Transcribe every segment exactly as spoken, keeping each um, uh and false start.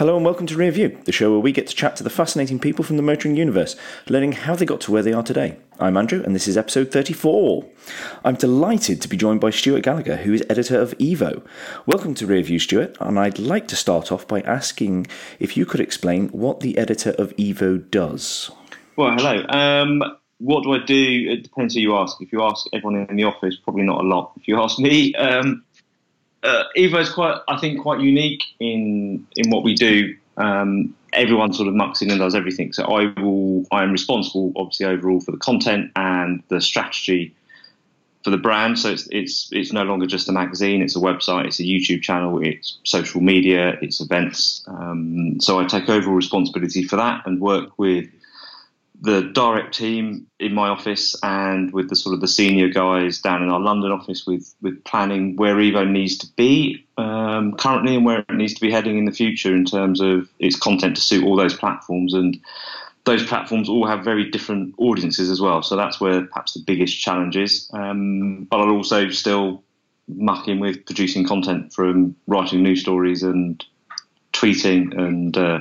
Hello and welcome to Rearview, the show where we get to chat to the fascinating people from the motoring universe, learning how they got to where they are today. I'm Andrew and this is episode thirty-four. I'm delighted to be joined by Stuart Gallagher, who is editor of Evo. Welcome to Rearview, Stuart, and I'd like to start off by asking if you could explain what the editor of Evo does. Well, hello. Um, what do I do? It depends who you ask. If you ask everyone in the office, probably not a lot. If you ask me... Um, Uh, Evo is quite, I think, quite unique in in what we do. Um, everyone sort of mucks in and does everything. So I will, I am responsible, obviously, overall for the content and the strategy for the brand. So it's it's it's no longer just a magazine. It's a website. It's a YouTube channel. It's social media. It's events. Um, so I take overall responsibility for that and work with the direct team in my office and with the sort of the senior guys down in our London office with, with planning where Evo needs to be um, currently and where it needs to be heading in the future in terms of its content to suit all those platforms. And those platforms all have very different audiences as well. So that's where perhaps the biggest challenge is. Um, but I'll also still muck in with producing content from writing news stories and tweeting and uh,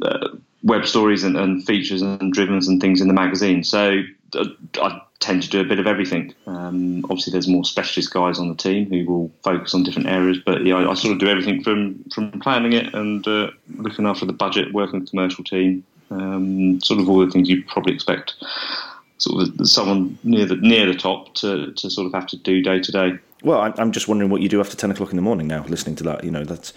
uh, web stories and, and features and drivens and things in the magazine. So uh, I tend to do a bit of everything. Um, obviously, there's more specialist guys on the team who will focus on different areas. But yeah, I, I sort of do everything from, from planning it and uh, looking after the budget, working with the commercial team, um, sort of all the things you'd probably expect sort of someone near the near the top to, to sort of have to do day to day. Well, I'm just wondering what you do after ten o'clock in the morning now. Listening to that, you know, that's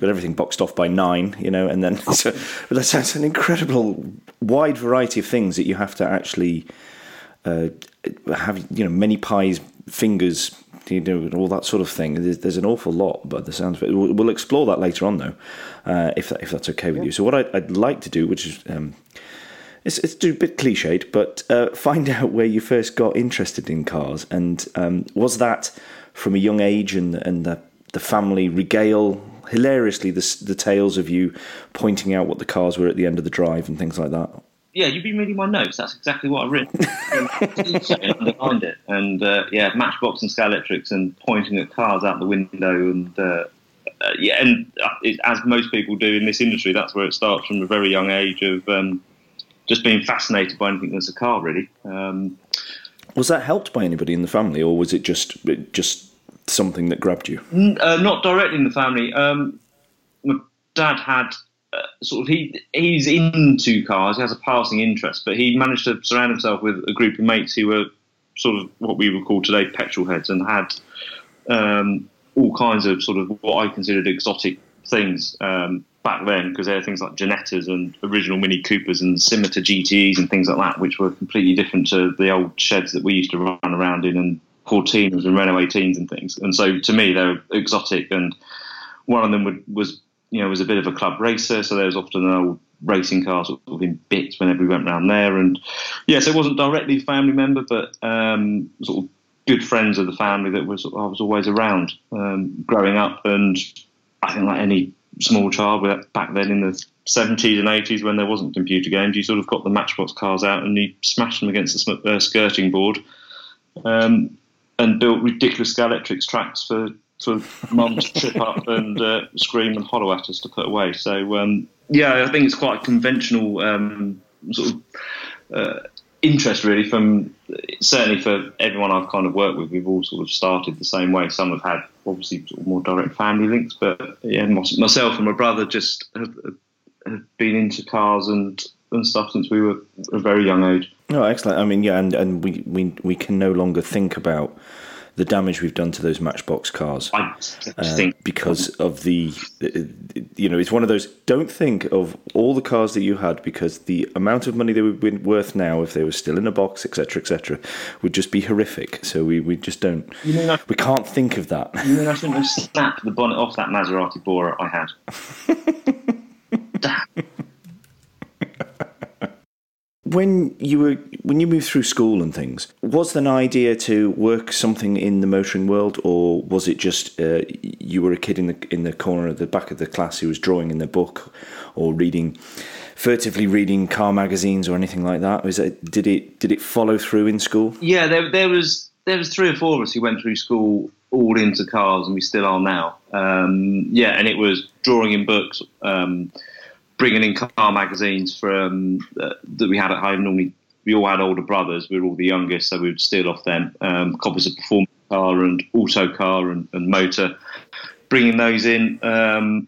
got everything boxed off by nine, you know, and then so, but that's, that's an incredible wide variety of things that you have to actually uh, have, you know, many pies, fingers, you know, all that sort of thing. There's, there's an awful lot, but the sounds of it. We'll, we'll explore that later on, though, uh, if that, if that's okay with yeah. you. So what I'd, I'd like to do, which is. Um, It's, it's a bit cliched, but uh, find out where you first got interested in cars. And um, was that from a young age and, and the, the family regale hilariously the, the tales of you pointing out what the cars were at the end of the drive and things like that? Yeah, you've been reading my notes. That's exactly what I've written. Behind it. And uh, yeah, Matchbox and Scalextric and pointing at cars out the window and... Uh, uh, yeah, and it, as most people do in this industry, that's where it starts from a very young age of... Um, just being fascinated by anything that's a car, really. Um, was that helped by anybody in the family, or was it just just something that grabbed you? N- uh, not directly in the family. Um, my dad had uh, sort of he he's into cars. He has a passing interest, but he managed to surround himself with a group of mates who were sort of what we would call today petrol heads, and had um, all kinds of sort of what I considered exotic things. Um, back then, because there were things like Genettas and original Mini Coopers and Scimitar G T Es and things like that, which were completely different to the old sheds that we used to run around in, and Cortinas and Renault eighteens and things. And so to me, they were exotic. And one of them would, was, you know, was a bit of a club racer. So there was often an old racing car sort of in bits whenever we went around there. And yeah, so it wasn't directly a family member, but um, sort of good friends of the family that was I was always around um, growing up. And I think like any small child back then in the seventies and eighties when there wasn't computer games, you sort of got the Matchbox cars out and you smashed them against the uh, skirting board um, and built ridiculous Scalextric tracks for, for mum to trip up and uh, scream and hollow at us to put away. So, um, yeah, I think it's quite a conventional um, sort of uh, interest, really, from certainly for everyone I've kind of worked with. We've all sort of started the same way. Some have had obviously sort of more direct family links, but yeah, myself and my brother just have, have been into cars and, and stuff since we were a very young age. Oh, excellent. I mean, yeah, and, and we, we we can no longer think about the damage we've done to those Matchbox cars. I uh, think because of the, you know, it's one of those, don't think of all the cars that you had, because the amount of money they would be worth now if they were still in a box, et cetera, et cetera, would just be horrific. So we, we just don't, you mean I, we can't think of that. You mean I shouldn't have snapped the bonnet off that Maserati Bora I had? Damn. When you were when you moved through school and things, was there an idea to work something in the motoring world, or was it just uh, you were a kid in the in the corner at the back of the class who was drawing in their book, or reading, furtively reading car magazines or anything like that? Was it did it did it follow through in school? Yeah, there there was there was three or four of us who went through school all into cars, and we still are now. Um, yeah, and it was drawing in books, um, bringing in car magazines from uh, that we had at home. Normally, we all had older brothers. We were all the youngest, so we would steal off them. Um, copies of Performance Car and Auto Car and, and Motor, bringing those in. Um,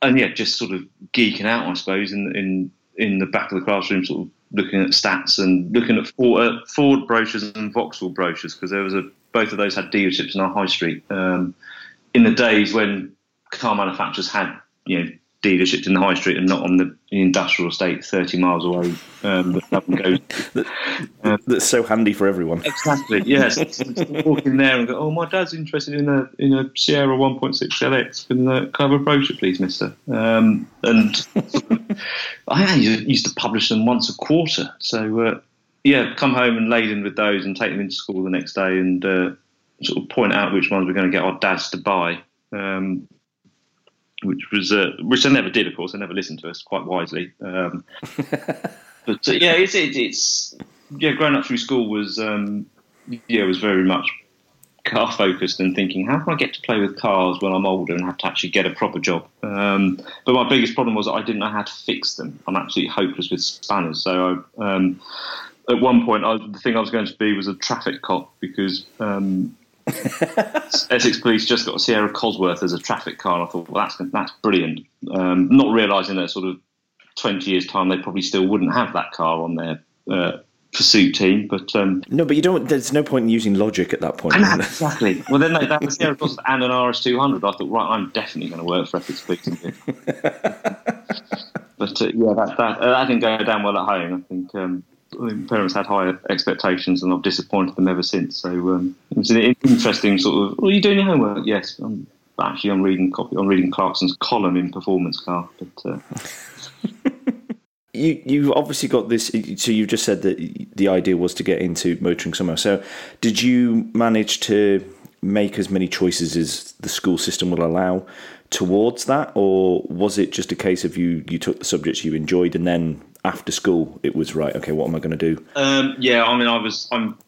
and, yeah, just sort of geeking out, I suppose, in, in, in the back of the classroom, sort of looking at stats and looking at Ford, uh, Ford brochures and Vauxhall brochures, because there was a both of those had dealerships in our high street. Um, in the days when car manufacturers had, you know, dealerships in the high street and not on the industrial estate thirty miles away um, that no one goes to. Um, That's so handy for everyone. Exactly, yes. Walk in there and go, oh, my dad's interested in a in a Sierra one point six L X. Can I have a brochure, please, mister? Um, and I used to publish them once a quarter. So, uh, yeah, come home and laden with those and take them into school the next day and uh, sort of point out which ones we're going to get our dads to buy. Um Which was, uh, which I never did, of course. I never listened to us, quite wisely. Um, but uh, yeah, it's, it, it's yeah. Growing up through school was um, yeah was very much car focused and thinking, how can I get to play with cars when I'm older and have to actually get a proper job? Um, but my biggest problem was I didn't know how to fix them. I'm absolutely hopeless with spanners. So I, um, at one point, I, the thing I was going to be was a traffic cop because. Um, Essex Police just got a Sierra Cosworth as a traffic car, and I thought, well, that's that's brilliant. Um, not realising that sort of twenty years time, they probably still wouldn't have that car on their uh, pursuit team. But um, no, but you don't. There's no point in using logic at that point. I know, exactly. Well, then they had a Sierra Cosworth and an R S two hundred. I thought, right, I'm definitely going to work for Essex Police. But uh, yeah, that that, uh, that didn't go down well at home. I think. Um, I think parents had higher expectations, and I've disappointed them ever since. So um, it was an interesting sort of. Well, you doing your homework? Yes. I'm, actually, I'm reading copy. I'm reading Clarkson's column in Performance Car. But uh... you you obviously got this. So you just said that the idea was to get into motoring somehow. So did you manage to make as many choices as the school system will allow towards that, or was it just a case of you you took the subjects you enjoyed and then? After school, it was right. Okay, what am I going to do? Um, yeah, I mean, I was. I'm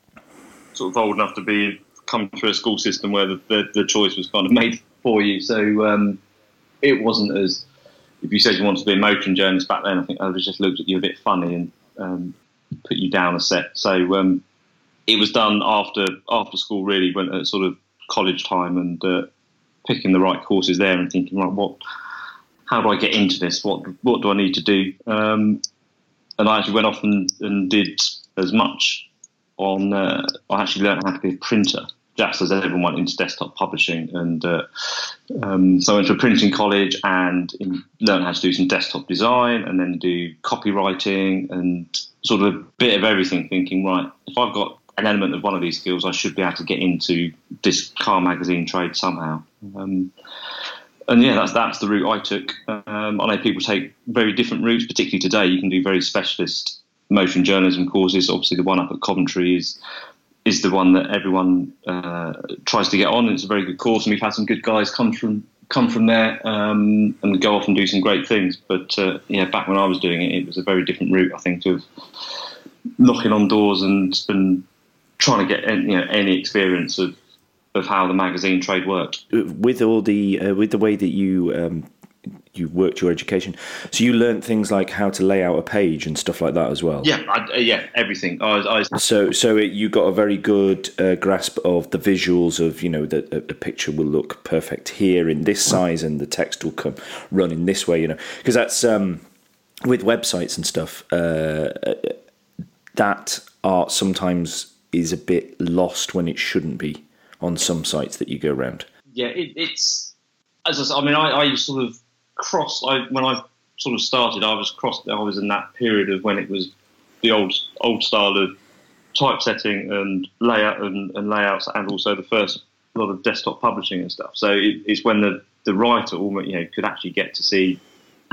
sort of old enough to be come through a school system where the, the, the choice was kind of made for you. So um, it wasn't as if you said you wanted to be a motoring journalist back then. I think I was just looked at you a bit funny and um, put you down a set. So um, it was done after after school, really, went at sort of college time and uh, picking the right courses there and thinking, right, what? How do I get into this? What what do I need to do? Um, And I actually went off and, and did as much on. Uh, I actually learned how to be a printer, just as everyone went into desktop publishing. And uh, um, so I went to a printing college and in, learned how to do some desktop design and then do copywriting and sort of a bit of everything, thinking, right, if I've got an element of one of these skills, I should be able to get into this car magazine trade somehow. Um, And yeah, that's that's the route I took. Um, I know people take very different routes, particularly today. You can do very specialist motion journalism courses. Obviously, the one up at Coventry is is the one that everyone uh, tries to get on. It's a very good course, and we've had some good guys come from come from there um, and go off and do some great things. But uh, yeah, back when I was doing it, it was a very different route. I think of knocking on doors and and trying to get any, you know, any experience of. of how the magazine trade worked. With all the uh, with the way that you um, you worked your education, so you learnt things like how to lay out a page and stuff like that as well. Yeah, I, yeah, everything. I was, I was... So, so it, you got a very good uh, grasp of the visuals of, you know, that a picture will look perfect here in this size, and the text will come run in this way. You know, because that's um, with websites and stuff uh, that art sometimes is a bit lost when it shouldn't be. On some sites that you go around, yeah, it, it's as I said. I mean, I, I sort of crossed. I when I sort of started, I was crossed. I was in that period of when it was the old old style of typesetting and layout and, and layouts, and also the first lot of desktop publishing and stuff. So it, it's when the the writer, almost, you know, could actually get to see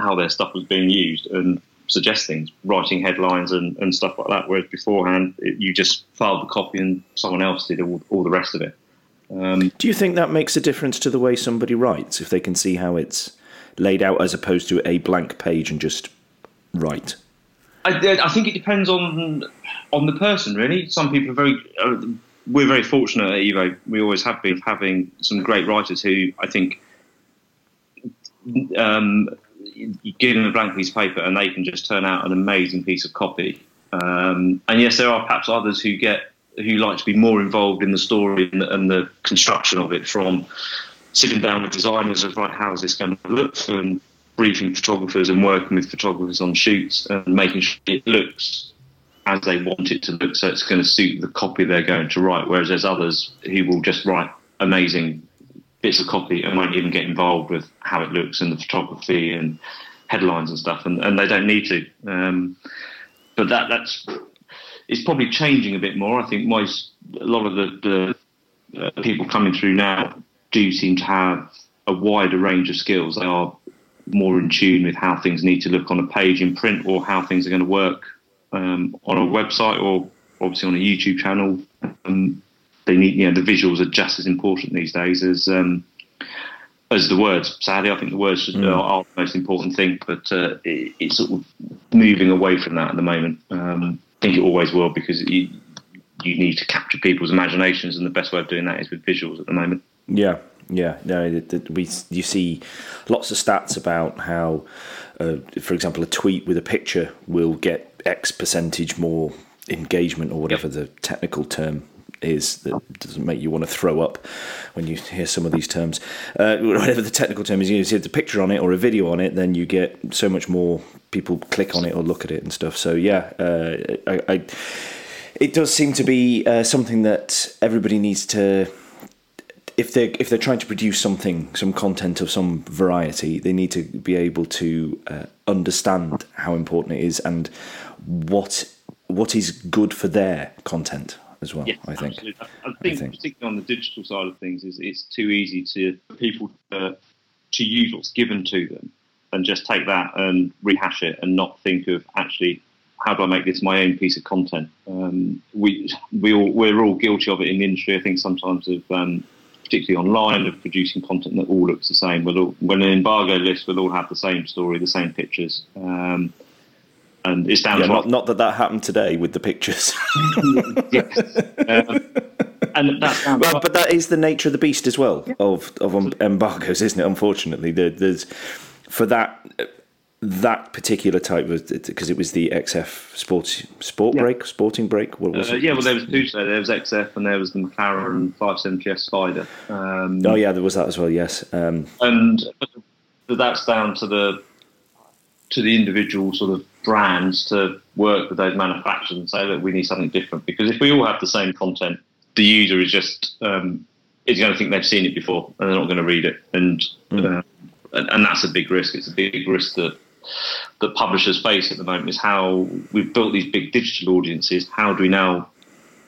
how their stuff was being used and suggest things, writing headlines and, and stuff like that. Whereas beforehand, it, you just filed the copy and someone else did all, all the rest of it. Um, Do you think that makes a difference to the way somebody writes, if they can see how it's laid out as opposed to a blank page and just write? I, I think it depends on on the person, really. Some people are very uh, we're very fortunate at Evo. We always have been having some great writers who I think um, you give them a blank piece of paper and they can just turn out an amazing piece of copy. Um, and yes, there are perhaps others who get who like to be more involved in the story and the, and the construction of it, from sitting down with designers of, right, how's this going to look, and briefing photographers and working with photographers on shoots and making sure it looks as they want it to look, so it's going to suit the copy they're going to write. Whereas there's others who will just write amazing bits of copy and won't even get involved with how it looks and the photography and headlines and stuff, and, and they don't need to. Um, but that that's it's probably changing a bit more. I think most a lot of the, the uh, people coming through now do seem to have a wider range of skills. They are more in tune with how things need to look on a page in print, or how things are going to work Um, on a website, or obviously on a YouTube channel. Um, they need, you know, the visuals are just as important these days as um, as the words. Sadly, I think the words mm. are, are the most important thing, but uh, it, it's sort of moving away from that at the moment. Um, I think it always will, because you, you need to capture people's imaginations, and the best way of doing that is with visuals at the moment. Yeah. Yeah, no, we you see lots of stats about how, uh, for example, a tweet with a picture will get X percentage more engagement, or whatever the technical term is, that doesn't make you want to throw up when you hear some of these terms. Uh, whatever the technical term is, you see the picture on it or a video on it, then you get so much more people click on it or look at it and stuff. So, yeah, uh, I, I, it does seem to be uh, something that everybody needs to... If they're, if they're trying to produce something, some content of some variety, they need to be able to uh, understand how important it is and what what is good for their content as well, yes, I think. Absolutely. I, I think. I think particularly on the digital side of things, is it's too easy to people uh, to use what's given to them and just take that and rehash it and not think of, actually, how do I make this my own piece of content? Um, we, we all, we're all guilty of it in the industry, I think, sometimes of... Um, particularly online, of producing content that all looks the same. We'll all, when an embargo lifts, we'll all have the same story, the same pictures. Um, and it's down yeah, to... Not, not that that happened today with the pictures. Yes. Um, and that's down but, to... but that is the nature of the beast as well, yeah. of, of embargoes, isn't it? Unfortunately, there, there's... For that... that particular type was, because it was the X F sports sport yeah. break sporting break what was uh, it? Yeah, well, there was two today. There was X F and there was the McLaren five seventy S Spider. Um, oh yeah, there was that as well, yes. Um, and but that's down to the to the individual sort of brands to work with those manufacturers and say, look, we need something different, because if we all have the same content, the user is just um, is going to think they've seen it before and they're not going to read it, and mm. uh, and, and that's a big risk. It's a big risk that that publishers face at the moment, is how we've built these big digital audiences. How do we now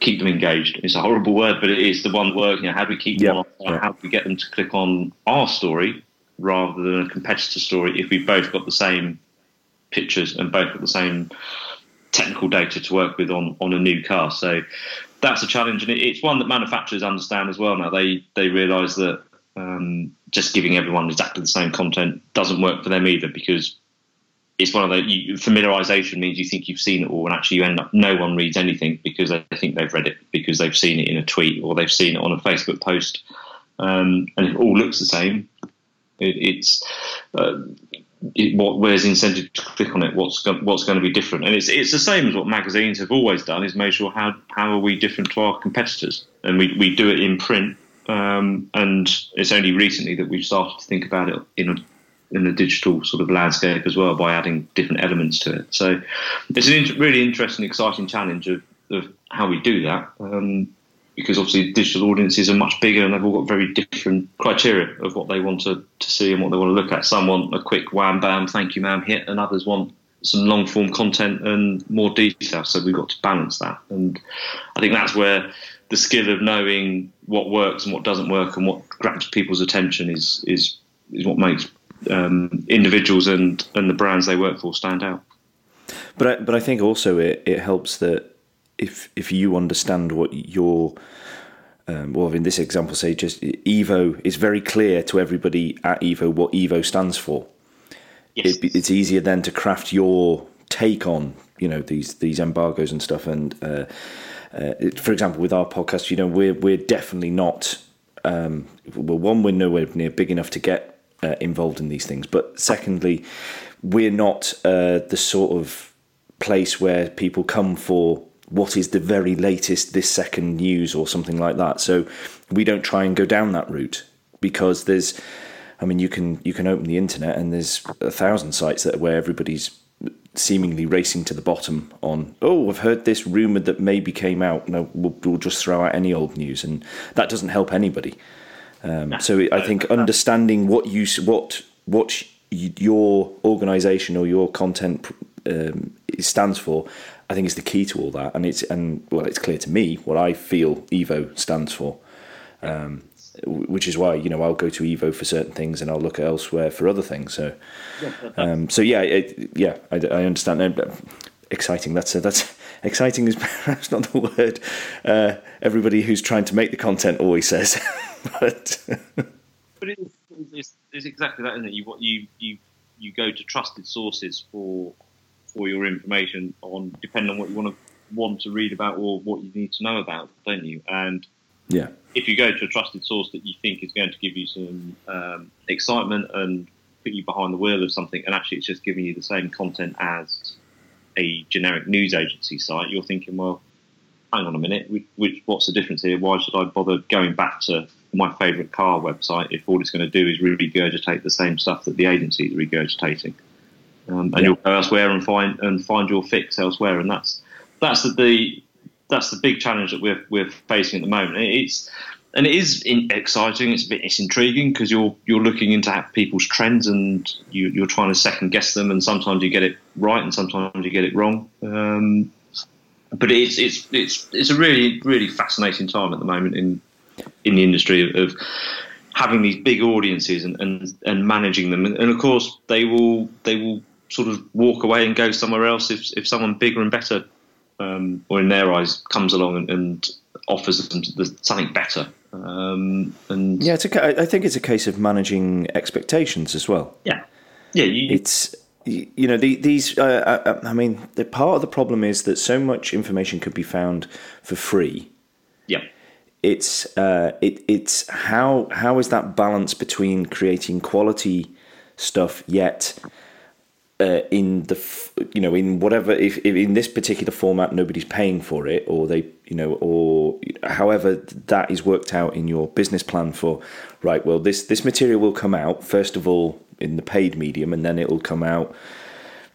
keep them engaged? It's a horrible word, but it is the one word. You know, how do we keep them yep. on? How do we get them to click on our story rather than a competitor story if we've both got the same pictures and both got the same technical data to work with on, on a new car? So that's a challenge, and it's one that manufacturers understand as well now. They, they realise that um, just giving everyone exactly the same content doesn't work for them either, because it's one of the you, familiarization means you think you've seen it all, and actually you end up no one reads anything because they think they've read it, because they've seen it in a tweet or they've seen it on a Facebook post, um, and it all looks the same. It, it's uh, it, what where's the incentive to click on it? What's go, what's going to be different? And it's it's the same as what magazines have always done, is make sure how how are we different to our competitors, and we we do it in print, um, and it's only recently that we've started to think about it in a in the digital sort of landscape as well, by adding different elements to it. So it's a inter- really interesting, exciting challenge of, of how we do that, um, because obviously digital audiences are much bigger and they've all got very different criteria of what they want to, to see and what they want to look at. Some want a quick wham, bam, thank you, ma'am hit, and others want some long-form content and more detail. So we've got to balance that. And I think that's where the skill of knowing what works and what doesn't work and what grabs people's attention is is, is what makes... Um, individuals and, and the brands they work for stand out. But I, but I think also it, it helps that if if you understand what your um, well, in this example, say just Evo, it's very clear to everybody at Evo what Evo stands for. Yes. It, it's easier then to craft your take on, you know, these these embargoes and stuff, and uh, uh, it, for example, with our podcast, you know, we're we're definitely not. Um, well, one, we're nowhere near big enough to get uh, involved in these things, but secondly, we're not uh, the sort of place where people come for what is the very latest this second news or something like that. So we don't try and go down that route, because there's, I mean, you can you can open the internet and there's a thousand sites that where everybody's seemingly racing to the bottom on, oh, I've heard this rumoured that maybe came out. No, we'll, we'll just throw out any old news, and that doesn't help anybody. Um, no, so I think no, no. understanding what you what what your organisation or your content um, stands for, I think, is the key to all that. And it's and well, it's clear to me what I feel Evo stands for. Um, which is why, you know, I'll go to Evo for certain things and I'll look elsewhere for other things. So, um, so yeah, it, yeah, I, I understand. Exciting. That's a, that's exciting is perhaps not the word uh, everybody who's trying to make the content always says. but but it, it's, it's exactly that, isn't it? You what you you you go to trusted sources for for your information on, depending on what you want to want to read about or what you need to know about, don't you? And yeah. If you go to a trusted source that you think is going to give you some um, excitement and put you behind the wheel of something, and actually it's just giving you the same content as a generic news agency site, you're thinking, well, hang on a minute, which, which, what's the difference here? Why should I bother going back to my favourite car website if all it's going to do is regurgitate the same stuff that the agency is regurgitating? Um, and yeah. You'll go elsewhere and find and find your fix elsewhere, and that's that's the... the That's the big challenge that we're we're facing at the moment. It's and it is in, exciting. It's a bit it's intriguing because you're you're looking into people's trends and you, you're trying to second guess them. And sometimes you get it right and sometimes you get it wrong. Um, but it's it's it's it's a really really fascinating time at the moment in in the industry of, of having these big audiences and, and, and managing them. And, and of course they will they will sort of walk away and go somewhere else if if someone bigger and better. Um, or in their eyes, comes along and, and offers them something better. Um, and yeah, it's a, I think it's a case of managing expectations as well. Yeah, yeah. You, it's you know the, these. Uh, I, I mean, the part of the problem is that so much information could be found for free. Yeah, it's uh, it it's how how is that balance between creating quality stuff yet. Uh, in the, you know, in whatever, if, if in this particular format, nobody's paying for it, or they, you know, or however that is worked out in your business plan for, right, well, this, this material will come out, first of all, in the paid medium, and then it will come out,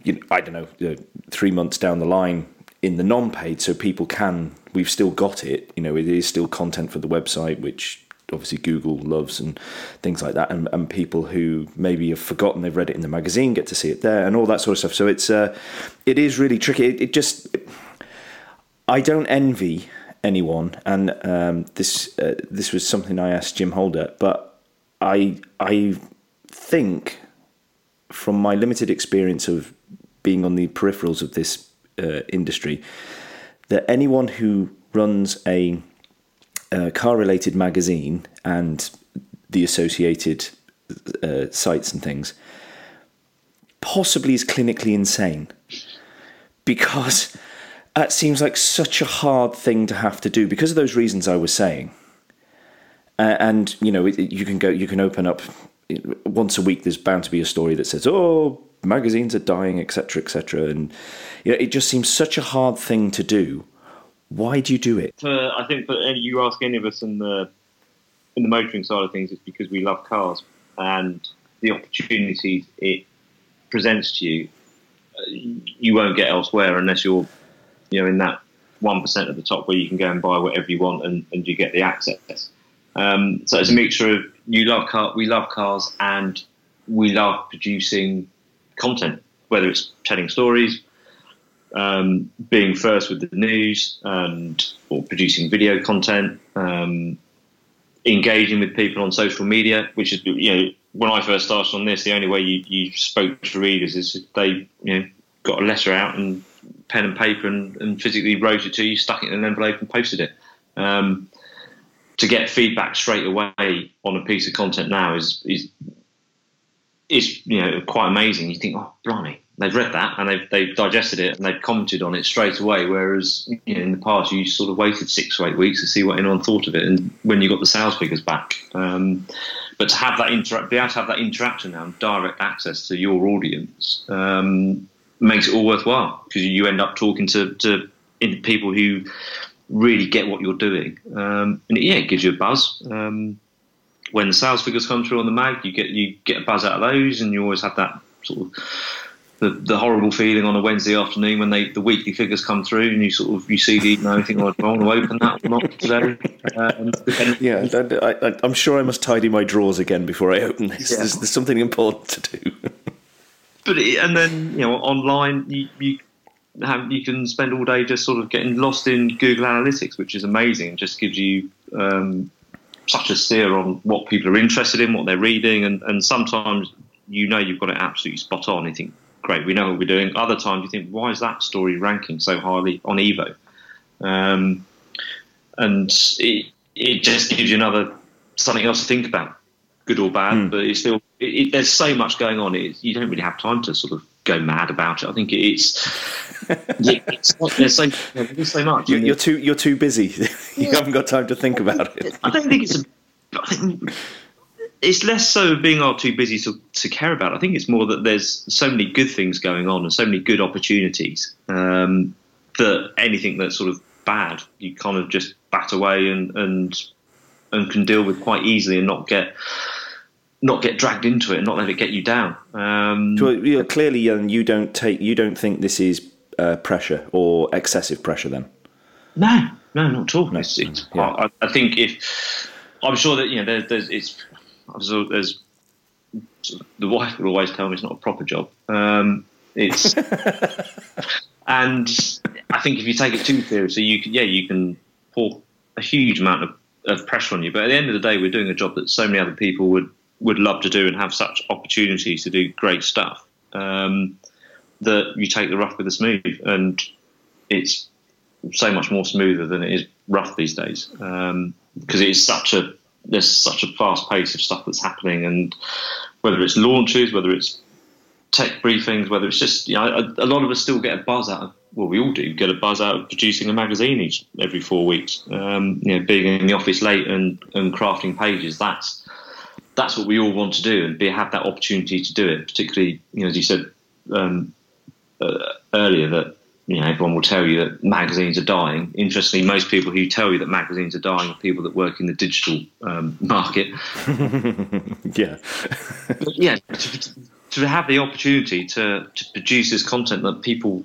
you know, I don't know, you know, three months down the line in the non-paid, so people can, we've still got it, you know, it is still content for the website, which obviously Google loves and things like that, and, and people who maybe have forgotten they've read it in the magazine get to see it there and all that sort of stuff. So it's uh, it is really tricky. It, it just it, I don't envy anyone, and um, this uh, this was something I asked Jim Holder, but I I think from my limited experience of being on the peripherals of this uh, industry, that anyone who runs a Uh, car-related magazine and the associated uh, sites and things possibly is clinically insane, because that seems like such a hard thing to have to do because of those reasons I was saying. Uh, and you know, it, it, you can go, you can open up it, once a week. There's bound to be a story that says, "Oh, magazines are dying," et cetera, et cetera. And you know, it just seems such a hard thing to do. Why do you do it? Uh, I think that you ask any of us in the in the motoring side of things, it's because we love cars and the opportunities it presents to you, you won't get elsewhere unless you're, you know, in that one percent at the top where you can go and buy whatever you want and, and you get the access. Um, so it's a mixture of you love car, we love cars, and we love producing content, whether it's telling stories. Um, being first with the news and or producing video content, um, engaging with people on social media, which is, you know, when I first started on this, the only way you, you spoke to readers is if they, you know, got a letter out and pen and paper and, and physically wrote it to you, stuck it in an envelope and posted it. Um, to get feedback straight away on a piece of content now is, is, is, you know, quite amazing. You think, oh, blimey. they've read that and they've, they've digested it and they've commented on it straight away, whereas you know, in the past you sort of waited six or eight weeks to see what anyone thought of it and when you got the sales figures back. Um, but to have that interact, be able to have that interaction now and direct access to your audience um, makes it all worthwhile, because you end up talking to, to people who really get what you're doing. Um, and it, yeah, it gives you a buzz. Um, when the sales figures come through on the mag, you get you get a buzz out of those, and you always have that sort of The, the horrible feeling on a Wednesday afternoon when they the weekly figures come through and you sort of you see the email and think, oh, do I want to open that or not today? Um, yeah, I, I, I'm sure I must tidy my drawers again before I open this. Yeah. There's, there's something important to do. But it, and then you know, online you you, have, you can spend all day just sort of getting lost in Google Analytics, which is amazing. It just gives you um, such a steer on what people are interested in, what they're reading, and, and sometimes you know you've got it absolutely spot on. You think, great, we know what we're doing. Other times you think, why is that story ranking so highly on Evo? Um, and it it just gives you another something else to think about, good or bad. Mm. But it's still it, it, there's so much going on. It, you don't really have time to sort of go mad about it. I think it's, it, it's not, there's so there's so much. You, you're too you're too busy. you yeah. haven't got time to think about it. I don't think it's. A, I think, It's less so being all too busy to, to care about. I think it's more that there's so many good things going on and so many good opportunities um, that anything that's sort of bad, you kind of just bat away and and and can deal with quite easily and not get not get dragged into it and not let it get you down. Um, so, you know, clearly, you don't take you don't think this is uh, pressure or excessive pressure, then? No, no, not at all. No, it's, it's yeah. I, I think if I'm sure that you know, there, there's it's. So there's the wife will always tell me it's not a proper job. Um, it's and I think if you take it too seriously, you can, yeah, you can pour a huge amount of, of pressure on you. But at the end of the day, we're doing a job that so many other people would, would love to do and have such opportunities to do great stuff um, that you take the rough with the smooth, and it's so much more smoother than it is rough these days um, because it's such a there's such a fast pace of stuff that's happening, and whether it's launches, whether it's tech briefings, whether it's just, you know, a, a lot of us still get a buzz out of, well, we all do get a buzz out of producing a magazine each every four weeks, um, you know, being in the office late and, and crafting pages. That's, that's what we all want to do and be, have that opportunity to do it, particularly, you know, as you said um, uh, earlier that, you know, everyone will tell you that magazines are dying. Interestingly, most people who tell you that magazines are dying are people that work in the digital um, market. yeah. But yeah, to, to have the opportunity to, to produce this content that people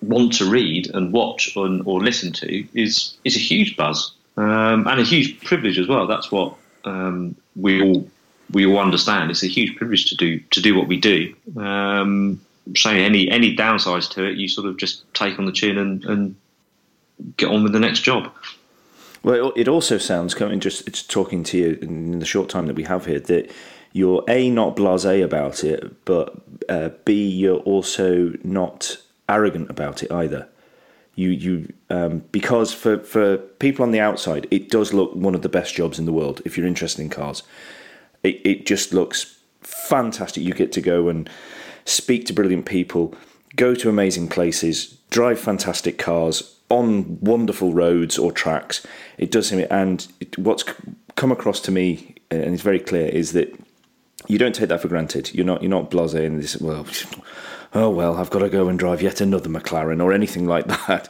want to read and watch and, or listen to is, is a huge buzz um, and a huge privilege as well. That's what um, we all we all understand. It's a huge privilege to do to do what we do. Um So any any downsides to it, you sort of just take on the chin and, and get on with the next job. Well, it also sounds, just it's talking to you in the short time that we have here, that you're A, not blasé about it, but uh, B, you're also not arrogant about it either. You you um, because for, for people on the outside, it does look one of the best jobs in the world. If you're interested in cars, it it just looks fantastic. You get to go and speak to brilliant people, go to amazing places, drive fantastic cars on wonderful roads or tracks. It does seem, and it, what's come across to me, and it's very clear, is that you don't take that for granted. You're not you're not blasé in this. Well, oh well, I've got to go and drive yet another McLaren or anything like that.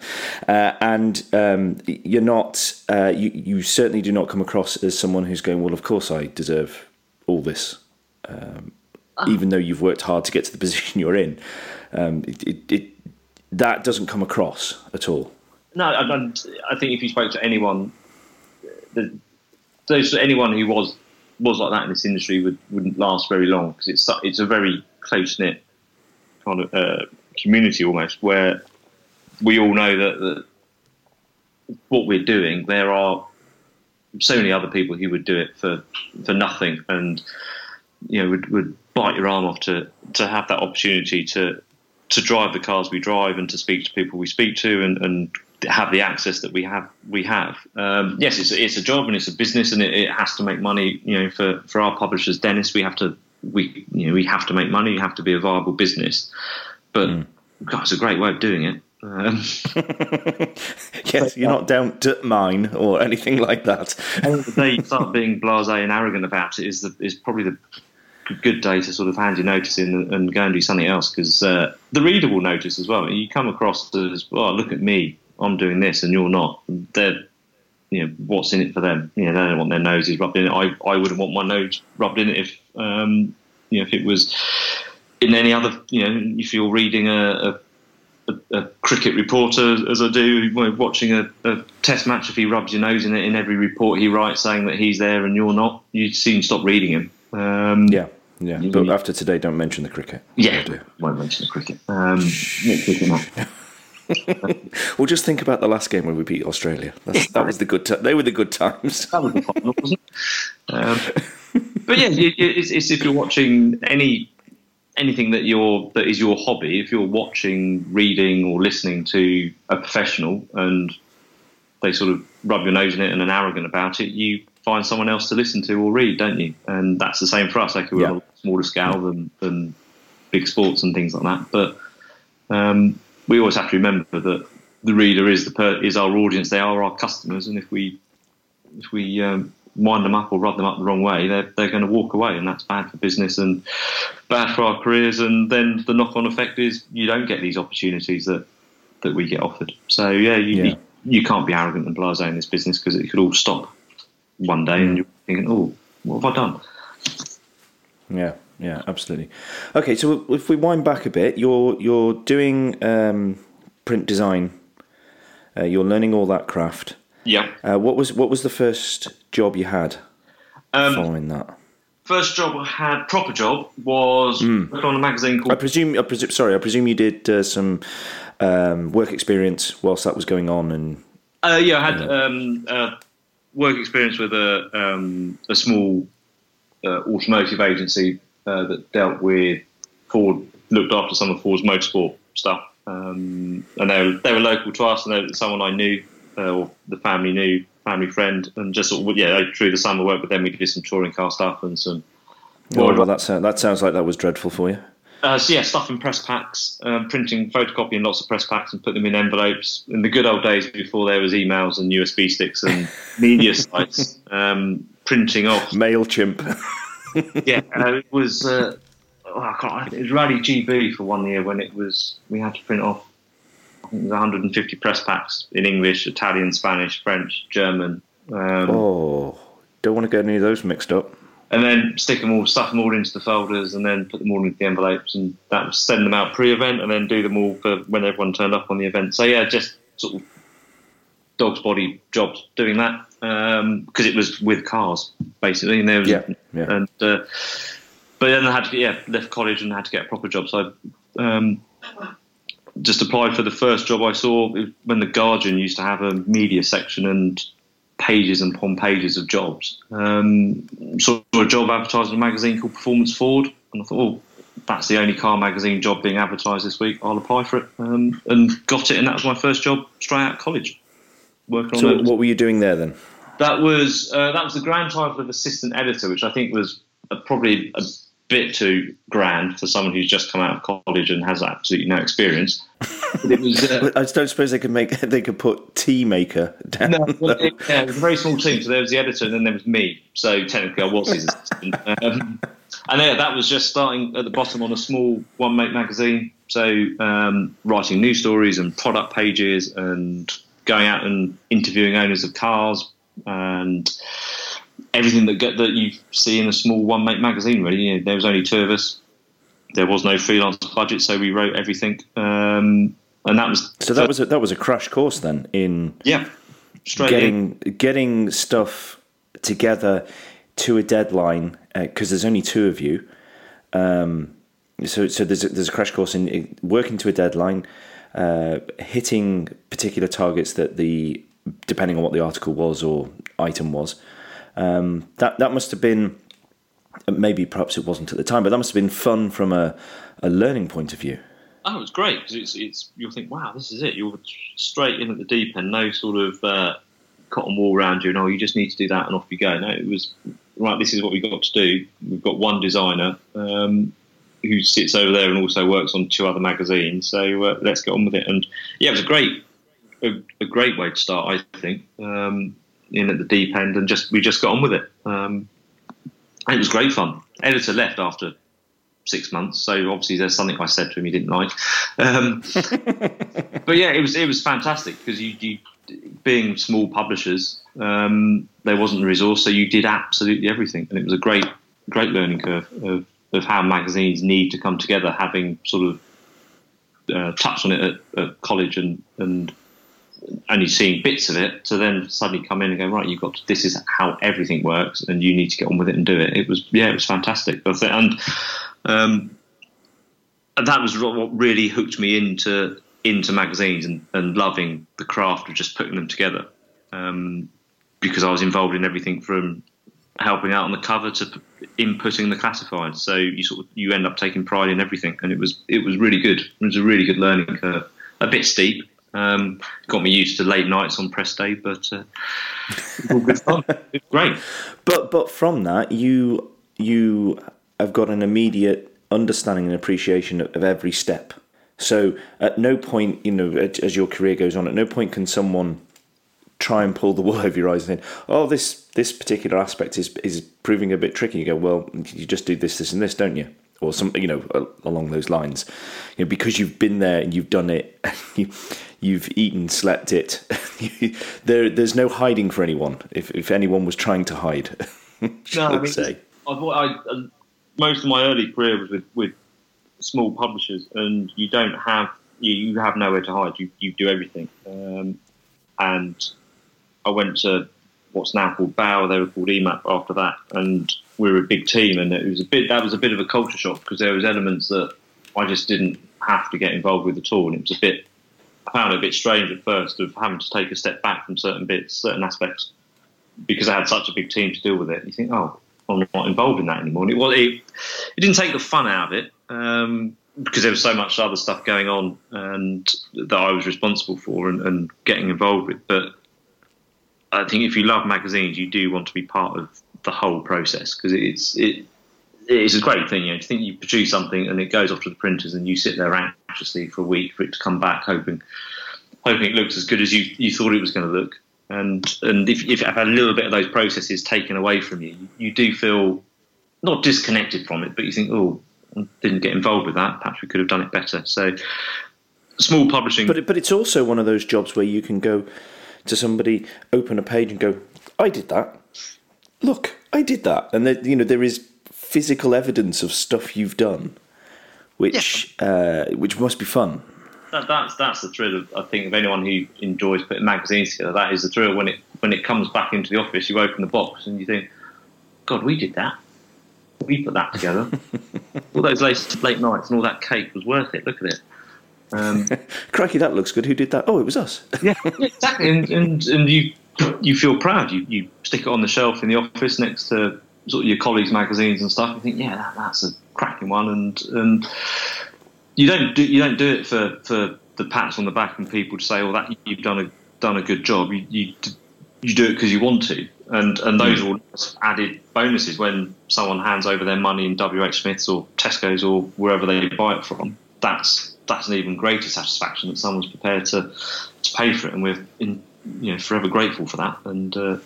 Uh, and um, you're not. Uh, you you certainly do not come across as someone who's going, well, of course I deserve all this. Um, Even though you've worked hard to get to the position you're in, um, it, it, it, that doesn't come across at all. No, I, I think if you spoke to anyone, the, those anyone who was was like that in this industry would wouldn't last very long, because it's it's a very close knit kind of uh, community almost, where we all know that, that what we're doing, there are so many other people who would do it for for nothing, and you know would would. bite your arm off to, to have that opportunity to to drive the cars we drive and to speak to people we speak to and, and have the access that we have we have. Um, yes, it's it's a job and it's a business, and it, it has to make money. You know, for, for our publishers, Dennis, we have to we you know we have to make money. You have to be a viable business. But mm. God, it's a great way of doing it. Um, yes, you're not down to mine or anything like that. And the day you start being blasé and arrogant about it is the, is probably the good day to sort of hand your notice in and, and go and do something else, because uh, the reader will notice as well. You come across as, oh, look at me, I'm doing this and you're not. They're, you know, what's in it for them? You know, they don't want their noses rubbed in it. I, I wouldn't want my nose rubbed in it if um, you know, if it was in any other, you know, if you're reading a, a A, a cricket reporter, as I do, watching a, a test match, if he rubs your nose in it in every report he writes saying that he's there and you're not, you'd soon stop reading him. Um, yeah, yeah. You, but after today, don't mention the cricket. Yeah, do. Won't mention the cricket. Um, we'll just think about the last game when we beat Australia. That's, that was the good. T- they were the good times. That was the problem, wasn't it? Um, but yeah, you, you, it's, it's if you're watching any. Anything that you're that is your hobby, if you're watching, reading, or listening to a professional, and they sort of rub your nose in it and are arrogant about it, you find someone else to listen to or read, don't you? And that's the same for us. Like, we're yeah. on a smaller scale than, than big sports and things like that. But um, we always have to remember that the reader is the per- is our audience. They are our customers, and if we if we um, wind them up or rub them up the wrong way, they're, they're going to walk away, and that's bad for business and bad for our careers. And then the knock-on effect is you don't get these opportunities that, that we get offered. So, yeah, you, yeah. you, you can't be arrogant and blasé in this business, because it could all stop one day, mm. and you're thinking, oh, what have I done? Yeah, yeah, absolutely. Okay, so if we wind back a bit, you're, you're doing um, print design. Uh, you're learning all that craft. Yeah. Uh, what was what was the first job you had um, following that? First job I had, proper job, was mm. working on a magazine called... I presume, I presume, sorry, I presume you did uh, some um, work experience whilst that was going on, and... Uh, yeah, I had you know. um, uh, work experience with a, um, a small uh, automotive agency uh, that dealt with Ford, looked after some of Ford's motorsport stuff, um, and they were, they were local to us, and they were someone I knew. Uh, or the family knew, family friend, and just sort of, yeah, through the summer work. But then we did some touring car stuff and some. Oh, well, that sounds that sounds like that was dreadful for you. Uh, so yeah, stuff in press packs, um, printing, photocopying lots of press packs and put them in envelopes. In the good old days before there was emails and U S B sticks and media sites, um, printing off MailChimp. yeah, uh, it was. Uh, oh, I can't, it was Rally G B for one year when it was. We had to print off. one hundred fifty press packs in English, Italian, Spanish, French, German. Um, oh, don't want to get any of those mixed up. And then stick them all, stuff them all into the folders, and then put them all into the envelopes, and that was send them out pre-event, and then do them all for when everyone turned up on the event. So yeah, just sort of dog's body jobs doing that, because um, it was with cars basically, and there was yeah, yeah. and uh, but then I had to yeah left college and had to get a proper job, so. I, um, Just applied for the first job I saw when the Guardian used to have a media section and pages and upon pages of jobs. Um, saw a job advertised in a magazine called Performance Ford, and I thought, oh, that's the only car magazine job being advertised this week. I'll apply for it, um, and got it. And that was my first job straight out of college. Working so, on what were you doing there then? That was uh, that was the grand title of assistant editor, which I think was a, probably. A, bit too grand for someone who's just come out of college and has absolutely no experience. It was, uh, I don't suppose they could make they could put tea maker down. No, well, it, yeah, it was a very small team. So there was the editor, and then there was me. So technically, I was his assistant. Um, and yeah, that was just starting at the bottom on a small one mate magazine. So um, writing news stories and product pages, and going out and interviewing owners of cars and. Everything that get, that you see in a small one mate magazine, really. You know, there was only two of us. There was no freelance budget, so we wrote everything. Um, and that was so that was a, that was a crash course then in yeah, straight getting in. getting stuff together to a deadline, because uh, there's only two of you. Um, so so there's a, there's a crash course in working to a deadline, uh, hitting particular targets that the depending on what the article was or item was. Um, that that must have been, maybe perhaps it wasn't at the time, but that must have been fun from a, a learning point of view. Oh, it was great, because it's, it's, you'll think, wow, this is it. You're straight in at the deep end, no sort of uh, cotton wool around you, and oh, you just need to do that, and off you go. No, it was, right, this is what we've got to do. We've got one designer. Um, who sits over there and also works on two other magazines. So uh, let's get on with it. And yeah, it was a great, a, a great way to start, I think, um, in at the deep end, and just we just got on with it. Um, and it was great fun. Editor left after six months, so obviously there's something I said to him he didn't like. Um, but yeah, it was it was fantastic because you, you being small publishers, um, there wasn't a resource, so you did absolutely everything, and it was a great great learning curve of. of how magazines need to come together, having sort of uh, touched on it at, at college and, and only seeing bits of it, to then suddenly come in and go, right, you've got to, this is how everything works and you need to get on with it and do it. It was, yeah, it was fantastic. And um, that was what really hooked me into into magazines and, and loving the craft of just putting them together, um, because I was involved in everything from helping out on the cover to inputting the classified, so you sort of you end up taking pride in everything, and it was it was really good. It was a really good learning curve, a bit steep. Um, got me used to late nights on press day, but uh, all good fun. It's great. But but from that, you you have got an immediate understanding and appreciation of, of every step. So at no point, you know, as your career goes on, at no point can someone try and pull the wool over your eyes and think, oh, this this particular aspect is is proving a bit tricky. You go, well, you just do this, this, and this, don't you? Or some, you know, along those lines. You know, because you've been there and you've done it, you, you've eaten, slept it. there, there's no hiding for anyone. If if anyone was trying to hide, no, I mean, say. I've, I, most of my early career was with, with small publishers, and you don't have you, you have nowhere to hide. You you do everything, um, and I went to what's now called Bauer. They were called E M A P after that, and we were a big team. And it was a bit that was a bit of a culture shock because there was elements that I just didn't have to get involved with at all. And it was a bit, I found it a bit strange at first of having to take a step back from certain bits, certain aspects, because I had such a big team to deal with it. You think, oh, I'm not involved in that anymore. And it, well, it, it didn't take the fun out of it um, because there was so much other stuff going on and that I was responsible for and, and getting involved with, but. I think if you love magazines, you do want to be part of the whole process because it's it it's a great thing. You know, you think you produce something and it goes off to the printers, and you sit there anxiously for a week for it to come back, hoping hoping it looks as good as you, you thought it was going to look. And and if if I've had a little bit of those processes taken away from you, you do feel not disconnected from it, but you think, oh, I didn't get involved with that. Perhaps we could have done it better. So small publishing, but but it's also one of those jobs where you can go to somebody, open a page and go, I did that. Look, I did that. And, there, you know, there is physical evidence of stuff you've done, which yeah. uh, which must be fun. That, that's that's the thrill, of, I think, of anyone who enjoys putting magazines together. That is the thrill. When it when it comes back into the office, you open the box and you think, God, we did that. We put that together. All those late, late nights and all that cake was worth it. Look at it. Um, Crikey, that looks good. Who did that? Oh, it was us. Yeah, exactly. And, and and you you feel proud. You you stick it on the shelf in the office next to sort of your colleagues' magazines and stuff. You think, yeah, that, that's a cracking one. And and you don't do you don't do it for, for the pats on the back and people to say, oh, that you've done a done a good job. You you, you do it because you want to. And and those mm. are all added bonuses when someone hands over their money in W H Smith's or Tesco's or wherever they buy it from. That's that's an even greater satisfaction that someone's prepared to, to pay for it, and we're in, you know, forever grateful for that. And uh,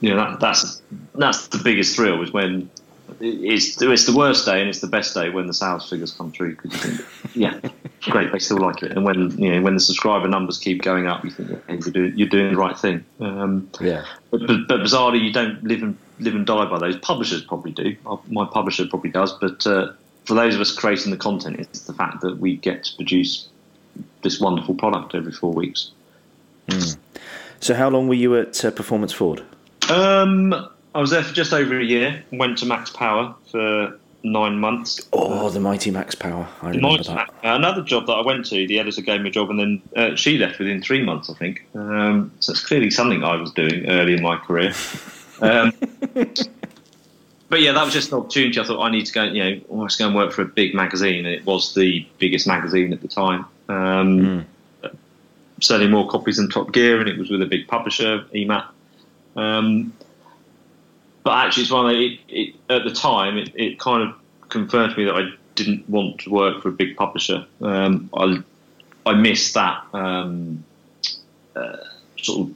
you know that, that's that's the biggest thrill is when it's it's the worst day and it's the best day when the sales figures come through because you think, yeah, great, they still like it. And when you know when the subscriber numbers keep going up, you think hey, you're doing you're doing the right thing. Um, yeah. But, but, but bizarrely, you don't live and live and die by those. Publishers probably do. My publisher probably does, but. Uh, For those of us creating the content, it's the fact that we get to produce this wonderful product every four weeks. Mm. So how long were you at uh, Performance Ford? Um, I was there for just over a year. Went to Max Power for nine months. Oh, uh, the mighty Max Power. I remember that. Max, another job that I went to, the editor gave me a job, and then uh, she left within three months, I think. Um, so it's clearly something I was doing early in my career. Um But yeah, that was just an opportunity. I thought I need to go. You know, I was going to work for a big magazine, and it was the biggest magazine at the time. Um, mm. Selling more copies than Top Gear, and it was with a big publisher, E M A P. Um, but actually, it's one that it, it, at the time it, it kind of confirmed to me that I didn't want to work for a big publisher. Um, I I missed that um, uh, sort of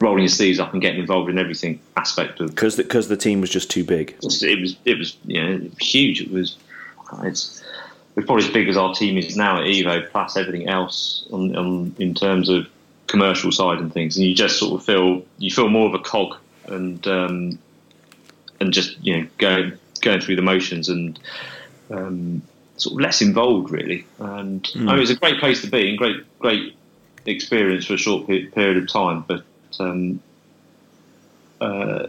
rolling your sleeves up and getting involved in everything aspect of, because because the, the team was just too big. It was it was, it was you know it was huge. It was it's, it's probably as big as our team is now at Evo, plus everything else on, on in terms of commercial side and things. And you just sort of feel you feel more of a cog and um, and just you know going going through the motions and. Um, sort of less involved really, and mm. I mean, it was a great place to be and great great experience for a short pe- period of time, but um, uh,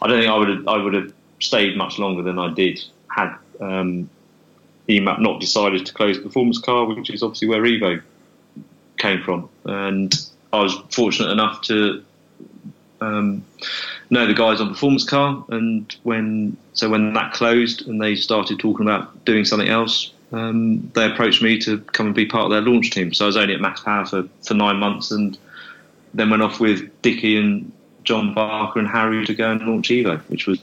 I don't think I would have, I would have stayed much longer than I did had um, E M A P not decided to close Performance Car, which is obviously where Evo came from, and I was fortunate enough to um, know the guys on Performance Car, and when so when that closed and they started talking about doing something else, um, they approached me to come and be part of their launch team. So I was only at Max Power for, for nine months and then went off with Dickie and John Barker and Harry to go and launch Evo, which was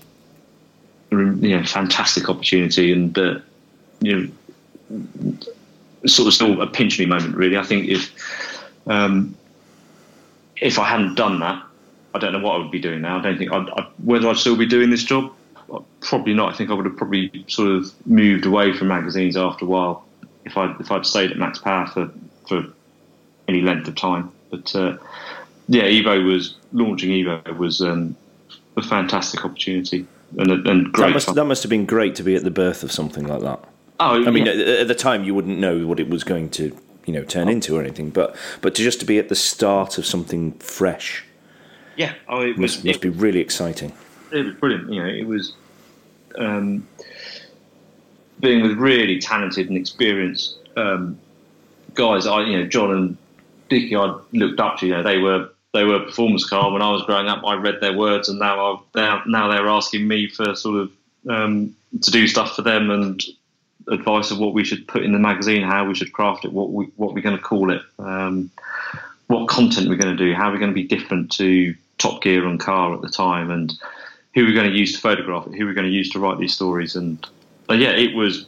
a you know, fantastic opportunity and uh, you know, sort of still a pinch me moment really. I think if um, if I hadn't done that, I don't know what I would be doing now. I don't think I'd, I, whether I'd still be doing this job. Probably not. I think I would have probably sort of moved away from magazines after a while if I if I'd stayed at Max Power for, for any length of time. But uh, yeah, Evo was launching. Evo was um, a fantastic opportunity and and great. That must, that must have been great to be at the birth of something like that. Oh, I mean, yeah. At the time you wouldn't know what it was going to you know turn oh. into or anything, but but to just to be at the start of something fresh. Yeah, oh, it was, must, must it, be really exciting. It was brilliant. You know, it was um, being with really talented and experienced um, guys. I, you know, John and Dickie, I looked up to. You know, they were they were Performance Car when I was growing up. I read their words, and now I've, now now they're asking me for sort of um, to do stuff for them and advice of what we should put in the magazine, how we should craft it, what we what we're going to call it, um, what content we're going to do, how we're going to be different to Top Gear and Car at the time, and who we're going to use to photograph it, who we're going to use to write these stories. And but yeah, it was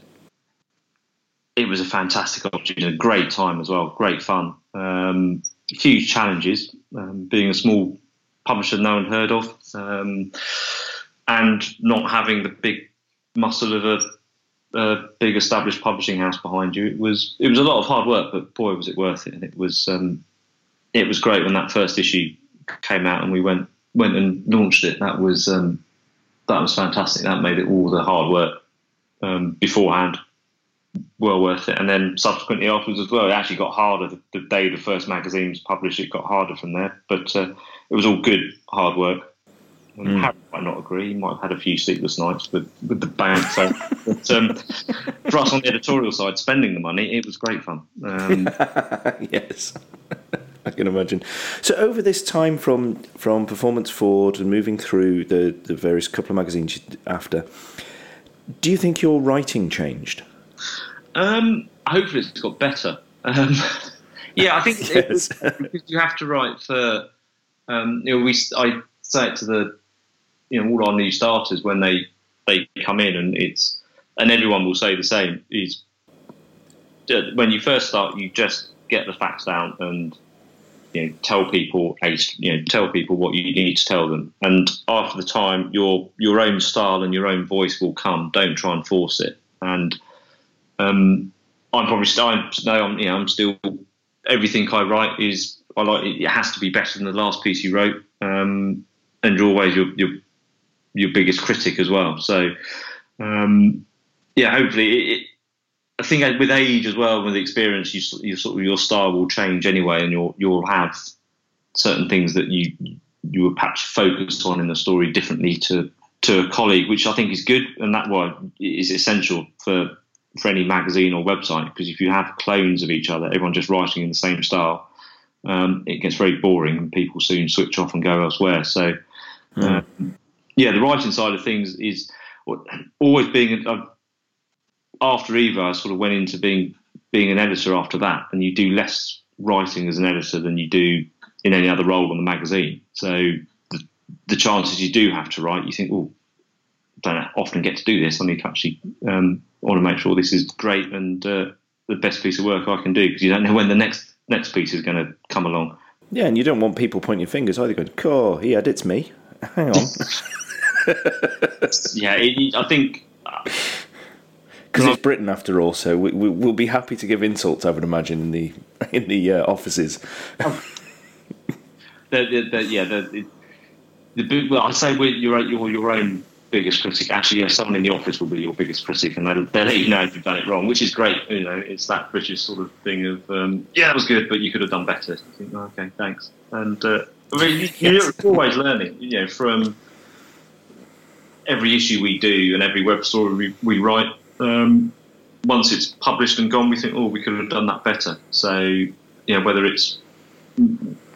it was a fantastic opportunity, a great time as well, great fun, um, huge challenges, um, being a small publisher no one heard of, um, and not having the big muscle of a, a big established publishing house behind you. It was it was a lot of hard work, but boy was it worth it. And it was um, it was great when that first issue came out and we went went and launched it. That was um, that was fantastic. That made it all the hard work um, beforehand well worth it. And then subsequently afterwards as well, it actually got harder. The day the first magazine was published, it got harder from there. But uh, it was all good hard work. And mm. Harry might not agree. He might have had a few sleepless nights with, with the band. So, but, um, for us on the editorial side, spending the money, it was great fun. Um, yes. I can imagine. So over this time from from Performance Ford and moving through the, the various couple of magazines after, do you think your writing changed? Um, hopefully it's got better. Um, yeah, I think yes. it, because you have to write for, um, you know, we, I say it to the, you know, all our new starters when they, they come in, and it's, and everyone will say the same, is when you first start, you just get the facts down and, you know, tell people, you know, tell people what you need to tell them. And after the time, your your own style and your own voice will come. Don't try and force it. And um, I'm probably still, I'm, no, I'm, you know, I'm still. Everything I write is, I like it has to be better than the last piece you wrote. Um, and you're always your your your biggest critic as well. So um, yeah, hopefully it. it I think with age as well, with the experience, you, you sort of your style will change anyway, and you'll you'll have certain things that you you were perhaps focused on in the story differently to to a colleague, which I think is good, and that why is essential for for any magazine or website, because if you have clones of each other, everyone just writing in the same style, um, it gets very boring, and people soon switch off and go elsewhere. So mm. uh, yeah, the writing side of things is always being. I've, After Evo, I sort of went into being being an editor after that, and you do less writing as an editor than you do in any other role on the magazine. So the, the chances you do have to write, you think, well, don't often get to do this. I need to actually um, I want to make sure this is great and uh, the best piece of work I can do, because you don't know when the next next piece is going to come along. Yeah, and you don't want people pointing fingers either, going, "Oh, yeah, it's me. Hang on." yeah, it, I think... Because it's Britain, after all, so we, we, we'll be happy to give insults, I would imagine, in the in the uh, offices. oh. the, the, the, yeah, the, the, the, well, I'd say we're your, your, your own biggest critic. Actually, yeah, someone in the office will be your biggest critic, and they'll, they'll let you know if you've done it wrong, which is great. You know, it's that British sort of thing of, um, yeah, that was good, but you could have done better. You think, oh, okay, thanks. And uh, I mean, yes. You're always learning, you know, from... every issue we do and every web story we, we write, um, once it's published and gone, we think, oh, we could have done that better. So, you know, whether it's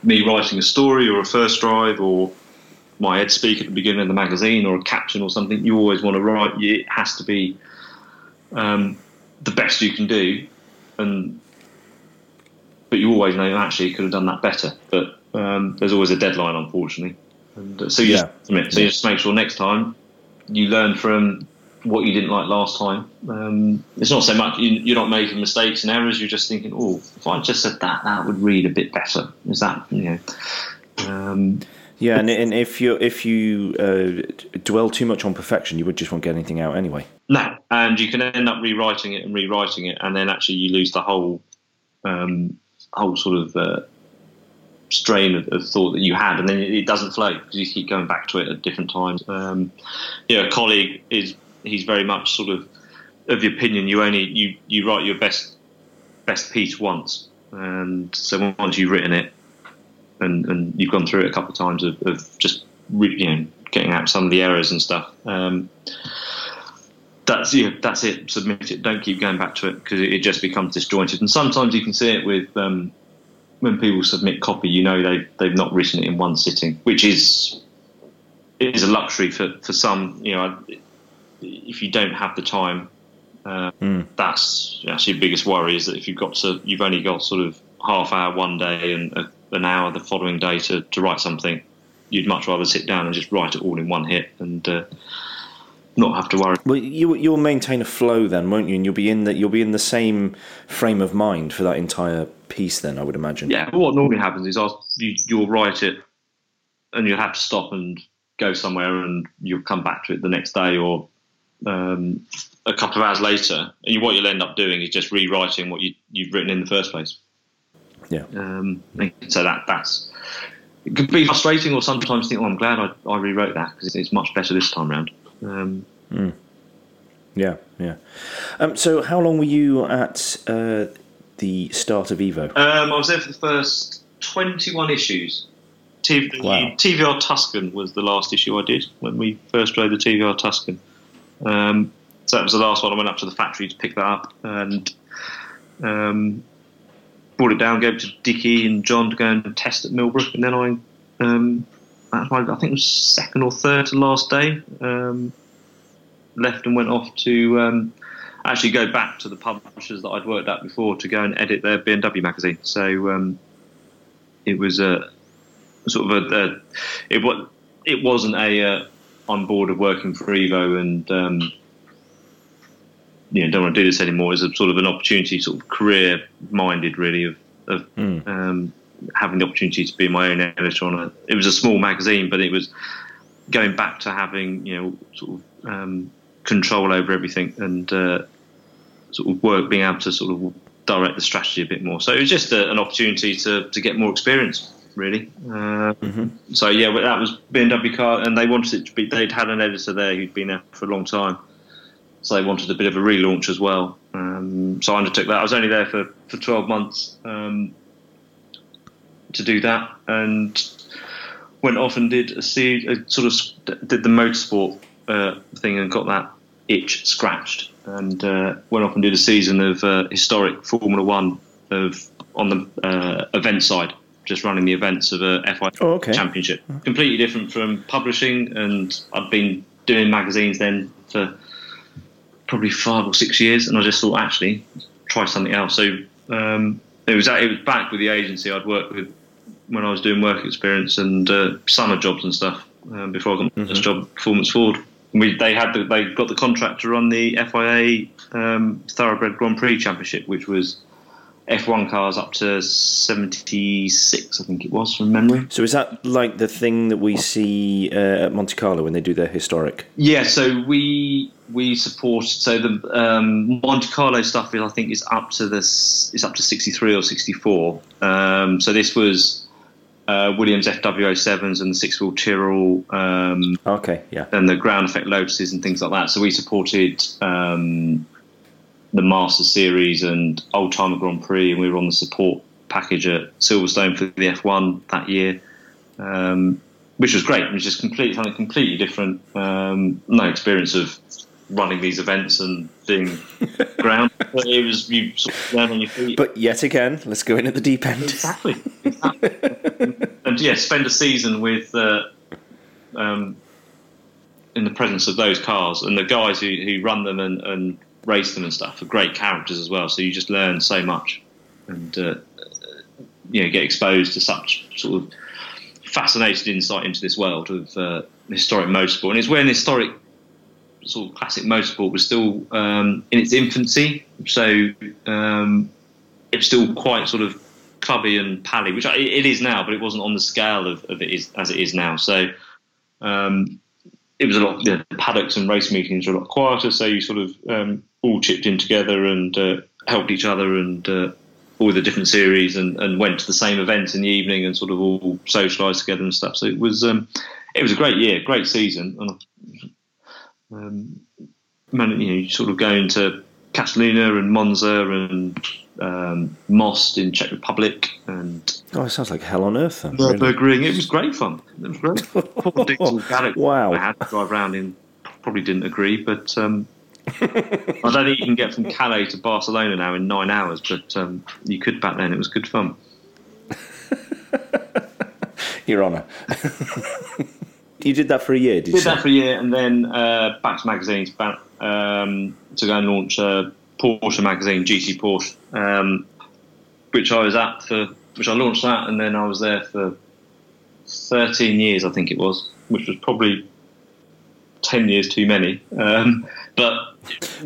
me writing a story or a first drive or my head speak at the beginning of the magazine or a caption or something, you always want to write. It has to be um, the best you can do, and but you always know, actually, you could have done that better. But um, there's always a deadline, unfortunately. And uh, so you yeah. just, so you just make sure next time, you learn from what you didn't like last time. Um, it's not so much, you, you're not making mistakes and errors, you're just thinking, oh, if I just said that, that would read a bit better. Is that, you know... Um, yeah, and, and if you if you uh, dwell too much on perfection, you would just won't get anything out anyway. No, and you can end up rewriting it and rewriting it, and then actually you lose the whole um, whole sort of uh, strain of, of thought that you had, and then it, it doesn't flow because you keep going back to it at different times. Um, you know, a colleague is he's very much sort of of the opinion you only you, you write your best best piece once, and so once you've written it and, and you've gone through it a couple of times of, of just you know getting out some of the errors and stuff. Um, that's yeah, that's it. Submit it. Don't keep going back to it because it, it just becomes disjointed. And sometimes you can see it with. Um, When people submit copy, you know they've they've not written it in one sitting, which is it is a luxury for, for some. You know, if you don't have the time, uh, mm. that's actually the biggest worry is that if you've got to, you've only got sort of half hour one day and a, an hour the following day to, to write something, you'd much rather sit down and just write it all in one hit and uh, not have to worry. Well, you you'll maintain a flow then, won't you? And you'll be in that you'll be in the same frame of mind for that entire piece then, I would imagine. Yeah, what normally happens is I'll, you, you'll write it and you'll have to stop and go somewhere and you'll come back to it the next day or um, a couple of hours later, and you, what you'll end up doing is just rewriting what you, you've written in the first place. Yeah. Um, so that that's it could be frustrating, or sometimes think, oh, I'm glad I, I rewrote that because it's much better this time round. Um, mm. Yeah, yeah. Um, so how long were you at... Uh, the start of Evo? Um, I was there for the first twenty-one issues. T- wow. T V R Tuscan was the last issue I did when we first drove the T V R Tuscan. Um, so that was the last one. I went up to the factory to pick that up and um, brought it down, gave it to Dickie and John to go and test at Millbrook, and then I, um, I think it was second or third to last day, um, left and went off to... Um, actually go back to the publishers that I'd worked at before to go and edit their B M W magazine. So um, it was a sort of a, a it was it wasn't a uh, on board of working for Evo and um, you know don't want to do this anymore. It's a sort of an opportunity, sort of career minded really of, of mm. um, having the opportunity to be my own editor on a. It was a small magazine, but it was going back to having you know sort of. Um, control over everything and uh, sort of work, being able to sort of direct the strategy a bit more. So it was just a, an opportunity to, to get more experience, really. Uh, mm-hmm. So yeah, but that was B M W car, and they wanted it to be. They'd had an editor there who'd been there for a long time, so they wanted a bit of a relaunch as well. Um, so I undertook that. I was only there for, for twelve months um, to do that, and went off and did a, a sort of did the motorsport uh, thing and got that itch scratched, and uh, went off and did a season of uh, historic Formula One of on the uh, event side, just running the events of a F I A oh, okay. championship. Mm-hmm. Completely different from publishing, and I'd been doing magazines then for probably five or six years, and I just thought, actually, try something else. So um, it was it was back with the agency I'd worked with when I was doing work experience and uh, summer jobs and stuff um, before I got my mm-hmm. first job, Performance Ford. we they had the, they got the contract to run the F I A um, Thoroughbred Grand Prix Championship, which was F one cars up to seventy-six, I think it was, from memory. So is that like the thing that we see uh, at Monte Carlo when they do their historic? Yeah, so we we support, so the um, Monte Carlo stuff is, I think, is up to this, it's up to sixty-three or sixty-four. Um, so this was uh, Williams F W oh sevens and the six-wheel Tyrrell, um, okay, yeah, and the ground effect Lotuses and things like that. So we supported Um, the Master Series and Old Timer Grand Prix, and we were on the support package at Silverstone for the F one that year, um, which was great. It was just complete, something completely different. Um, no experience of running these events and being ground. But it was, you sort of learn on your feet. But yet again, let's go in at the deep end. Exactly. exactly. And yeah, spend a season with uh, um, in the presence of those cars and the guys who, who run them and, and race them and stuff, are great characters as well, so you just learn so much and uh, you know, get exposed to such sort of fascinating insight into this world of uh, historic motorsport. And it's when historic sort of classic motorsport was still um, in its infancy, so um, it was still quite sort of clubby and pally, which it is now, but it wasn't on the scale of, of it is as it is now. So um, it was a lot, the paddocks and race meetings were a lot quieter, so you sort of um, all chipped in together and uh, helped each other and uh, all the different series and, and went to the same events in the evening and sort of all socialised together and stuff. So it was um, it was a great year, great season. And um, man, you know, you sort of go into Catalunya and Monza and um, Most in Czech Republic and oh, it sounds like hell on earth. Then, really. It was great fun. It was great. Poor Dixon Gallagher. Wow. I had to drive around in. Probably didn't agree, but um, I don't think you can get from Calais to Barcelona now in nine hours. But um, you could back then. It was good fun. Your Honour. You did that for a year, did you? Did that for a year, and then uh, back to magazines. Back um, to go and launch a Porsche magazine, G T Porsche, um, which I was at for. Which I launched that, and then I was there for thirteen years, I think it was, which was probably ten years too many. Um, but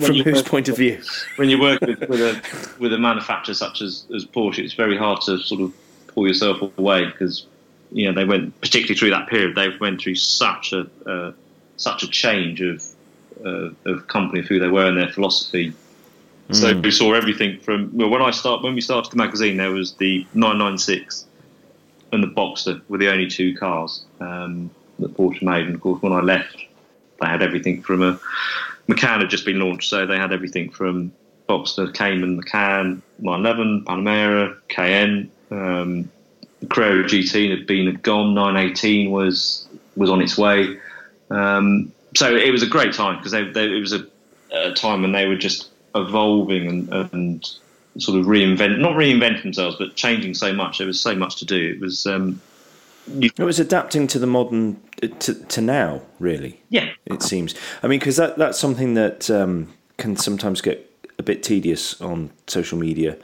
from whose point of view? When you work with, with a with a manufacturer such as, as Porsche, it's very hard to sort of pull yourself away because you know they went particularly through that period. They went through such a uh, such a change of uh, of company of who they were and their philosophy. So we saw everything from well when I start when we started the magazine, there was the nine ninety-six and the Boxster were the only two cars um, that Porsche made. And of course, when I left, they had everything from a Macan had just been launched, so they had everything from Boxster, Cayman, Macan, nine eleven, Panamera, Cayenne, um, the Carrera G T had been had gone, nine eighteen was was on its way. Um, so it was a great time because they, they, it was a, a time when they were just evolving and, and sort of reinvent, not reinventing themselves, but changing so much. There was so much to do. It was um, you- it was adapting to the modern to, to now, really. Yeah, it seems. I mean, because that that's something that um, can sometimes get a bit tedious on social media,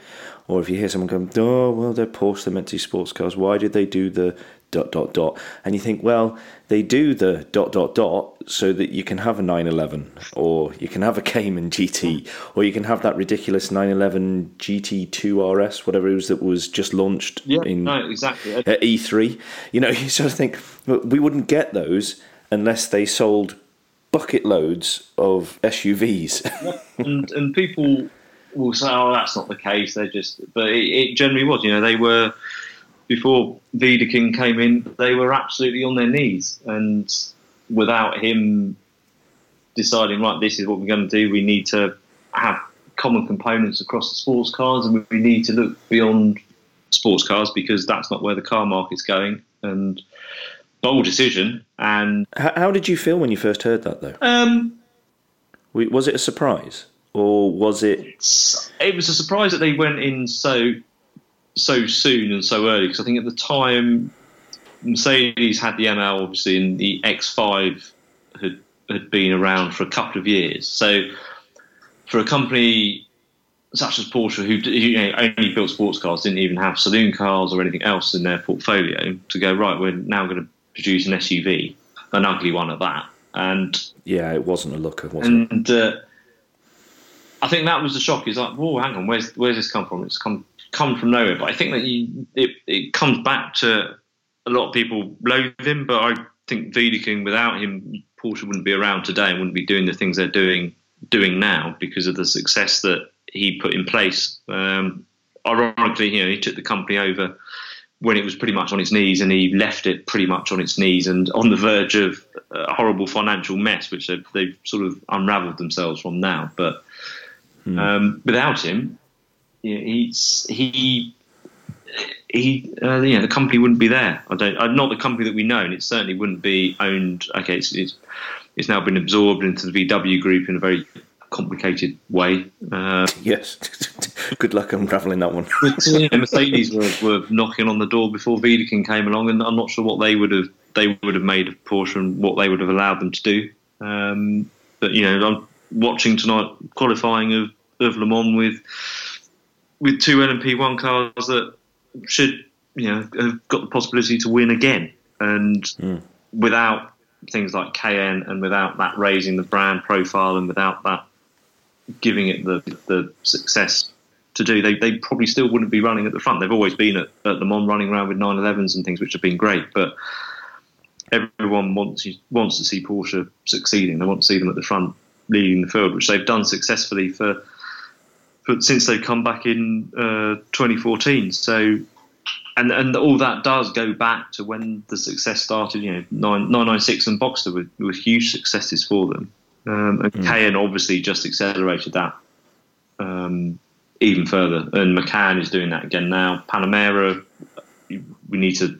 or if you hear someone going, "Oh, well, they're Porsche, they're meant to be sports cars. Why did they do the dot dot dot?" And you think, well, they do the dot dot dot so that you can have a nine eleven, or you can have a Cayman G T, or you can have that ridiculous nine eleven G T two R S, whatever it was that was just launched yeah, in no, exactly. uh, E three. You know, you sort of think, well, we wouldn't get those unless they sold bucket loads of S U Vs. Yeah, and, and people will say, "Oh, that's not the case." They just, but it, it generally was. You know, they were. Before Wiedeking came in, they were absolutely on their knees. And without him deciding, right, this is what we're going to do, we need to have common components across the sports cars, and we need to look beyond sports cars because that's not where the car market's going. And bold decision. And how, how did you feel when you first heard that, though? Um, was it a surprise, or was it? It was a surprise that they went in so. so soon and so early, because I think at the time Mercedes had the M L obviously, and the X five had had been around for a couple of years. So for a company such as Porsche, who, who you know, only built sports cars, didn't even have saloon cars or anything else in their portfolio, to go, right, we're now going to produce an S U V, an ugly one at that, And yeah, it wasn't a looker, was it? And uh, I think that was the shock. It's like, whoa, hang on, where's where's this come from? It's come come from nowhere. But I think that you, it it comes back to a lot of people loathe him, but I think Wiedeking, without him, Porsche wouldn't be around today and wouldn't be doing the things they're doing doing now because of the success that he put in place. Um, ironically, you know, he took the company over when it was pretty much on its knees, and he left it pretty much on its knees and on the verge of a horrible financial mess, which they've, they've sort of unravelled themselves from now. But hmm. um, without him, you know, he's, he, he, uh, you know, the company wouldn't be there. I don't, uh, not the company that we know, and it certainly wouldn't be owned. Okay, it's, it's, it's now been absorbed into the V W group in a very complicated way. Uh, yes. Good luck unravelling that one. But, you know, Mercedes were, were knocking on the door before Wiedeking came along, and I'm not sure what they would have they would have made of Porsche and what they would have allowed them to do. Um, but you know, I'm watching tonight qualifying of, of Le Mans with with two L M P one cars that should, you know, have got the possibility to win again, and mm. without things like Cayenne and without that raising the brand profile and without that giving it the the success to do, they they probably still wouldn't be running at the front. They've always been at, at Le Mans running around with nine elevens and things, which have been great, but everyone wants wants to see Porsche succeeding. They want to see them at the front leading the field, which they've done successfully for, for since they've come back in uh, twenty fourteen. So and and all that does go back to when the success started. You know, nine ninety-six and Boxster were, were huge successes for them. Um, and mm. Cayenne obviously just accelerated that um, even further, and Macan is doing that again now. Panamera, we need to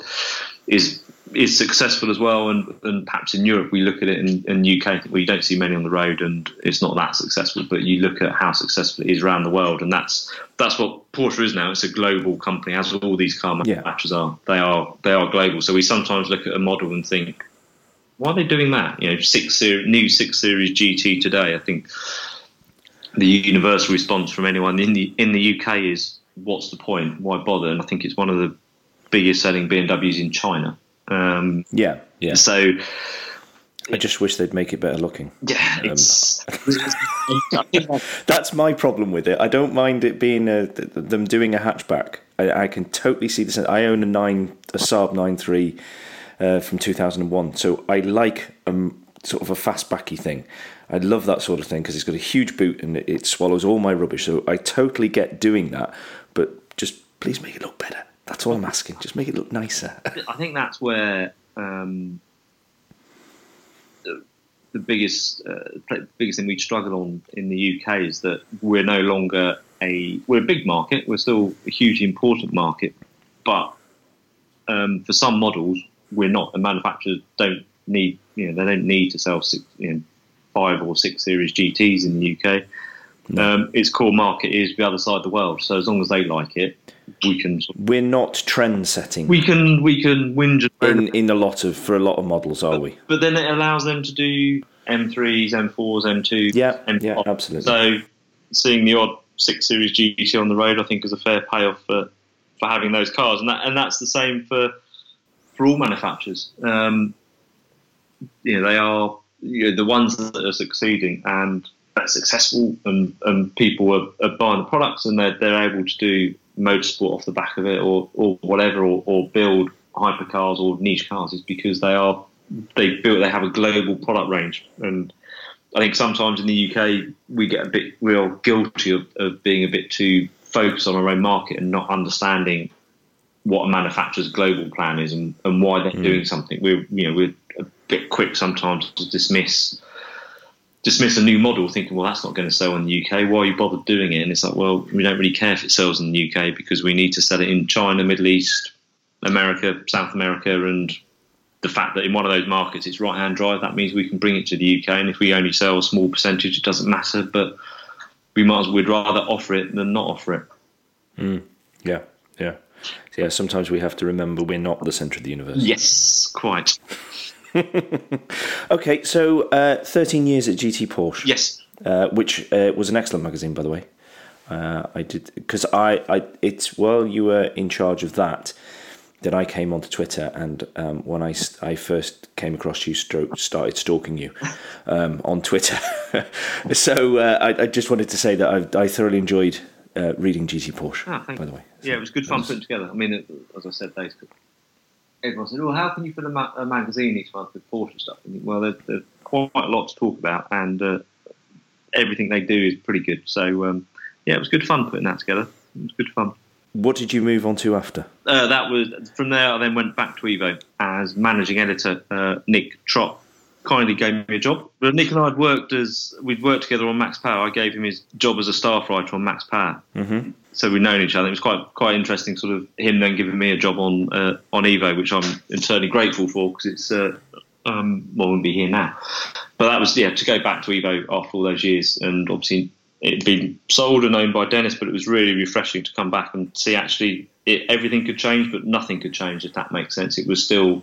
is is successful as well, and, and perhaps in Europe we look at it in, in the U K, well, you don't see many on the road, and it's not that successful. But you look at how successful it is around the world, and that's that's what Porsche is now. It's a global company, as all these car manufacturers yeah. are. They are they are global. So we sometimes look at a model and think, why are they doing that? You know, six series, new six series G T today. I think the universal response from anyone in the in the U K is, "What's the point? Why bother?" And I think it's one of the biggest selling B M Ws in China. Um, yeah, yeah. So I just wish they'd make it better looking. Yeah, um, it's, that's my problem with it. I don't mind it being a, them doing a hatchback. I, I can totally see this. I own a nine, a Saab nine three. Uh, from two thousand one, so I like um, sort of a fastbacky thing. I love that sort of thing because it's got a huge boot and it, it swallows all my rubbish, so I totally get doing that, but just please make it look better. That's all I'm asking, just make it look nicer. I think that's where um, the, the biggest uh, the biggest thing we struggle on in the U K is that we're no longer a we're a big market, we're still a hugely important market, but um, for some models we're not. The manufacturers don't need, you know, they don't need to sell six, you know, five or six series G Ts in the U K. No. Um, its core market is the other side of the world. So as long as they like it, we can. We're not trend setting. We can we can whinge in in a lot of for a lot of models, are but, we? But then it allows them to do M threes, M fours, M twos. Yeah, M fives. Yeah, absolutely. So seeing the odd six series G T on the road, I think, is a fair payoff for for having those cars, and that and that's the same for. For all manufacturers, um, you know, they are you know, the ones that are succeeding and that are successful, and, and people are, are buying the products, and they're they're able to do motorsport off the back of it, or or whatever, or, or build hypercars or niche cars, is because they are they built they have a global product range. And I think sometimes in the U K we get a bit we are guilty of, of being a bit too focused on our own market and not understanding what a manufacturer's global plan is and, and why they're mm. doing something. We're you know we're a bit quick sometimes to dismiss dismiss a new model, thinking, well, that's not going to sell in the U K. Why are you bothered doing it? And it's like, well, we don't really care if it sells in the U K because we need to sell it in China, Middle East, America, South America, and the fact that in one of those markets it's right-hand drive, that means we can bring it to the U K. And if we only sell a small percentage, it doesn't matter. But we might as well, we'd rather offer it than not offer it. Mm. Yeah, yeah. Yeah, sometimes we have to remember we're not the centre of the universe. Yes, quite. Okay, so uh, thirteen years at G T Porsche. Yes, uh, which uh, was an excellent magazine, by the way. Uh, I did because I, I, it's well, you were in charge of that, that I came onto Twitter, and um, when I, I first came across you, st- started stalking you um, on Twitter. so uh, I, I just wanted to say that I've, I thoroughly enjoyed uh, reading G T Porsche, ah, by the way. So yeah, it was good fun was... putting together. I mean, it, as I said, those, everyone said, well, how can you put a, ma- a magazine each month with Porsche stuff? And, well, there's, there's quite a lot to talk about, and uh, everything they do is pretty good. So, um, yeah, it was good fun putting that together. It was good fun. What did you move on to after? Uh, that was from there. I then went back to Evo as managing editor. Uh, Nick Trott kindly gave me a job. But Nick and I had worked as we'd worked together on Max Power. I gave him his job as a staff writer on Max Power, mm-hmm. so we'd known each other. It was quite quite interesting, sort of him then giving me a job on uh, on Evo, which I'm eternally grateful for, because it's uh, um, well, I wouldn't be here now. But that was yeah to go back to Evo after all those years, and obviously. It'd been sold and owned by Dennis, but it was really refreshing to come back and see actually it, everything could change, but nothing could change, if that makes sense. It was still,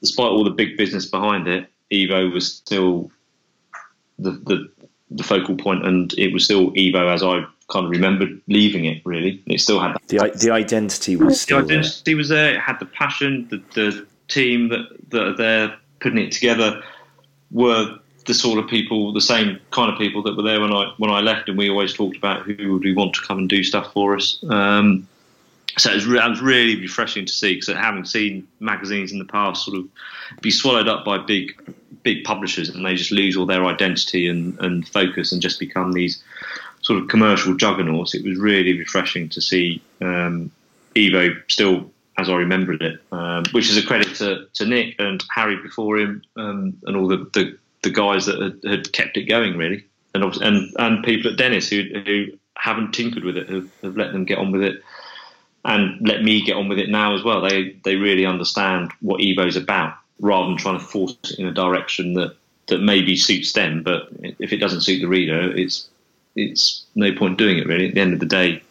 despite all the big business behind it, Evo was still the the, the focal point, and it was still Evo as I kind of remembered leaving it, really. It still had that. The, the identity was the still The identity there. was there. It had the passion, the, the team that, that are there putting it together were... the sort of people, the same kind of people that were there when I when I left, and we always talked about who would we want to come and do stuff for us. Um, so it was, re- it was really refreshing to see, because having seen magazines in the past sort of be swallowed up by big big publishers, and they just lose all their identity and, and focus and just become these sort of commercial juggernauts. It was really refreshing to see um, Evo still as I remembered it, um, which is a credit to, to Nick and Harry before him, um, and all the, the the guys that had, had kept it going, really, and and and people at Dennis who who haven't tinkered with it, have, have let them get on with it, and let me get on with it now as well. They they really understand what Evo's about, rather than trying to force it in a direction that, that maybe suits them, but if it doesn't suit the reader, it's it's no point doing it, really. At the end of the day,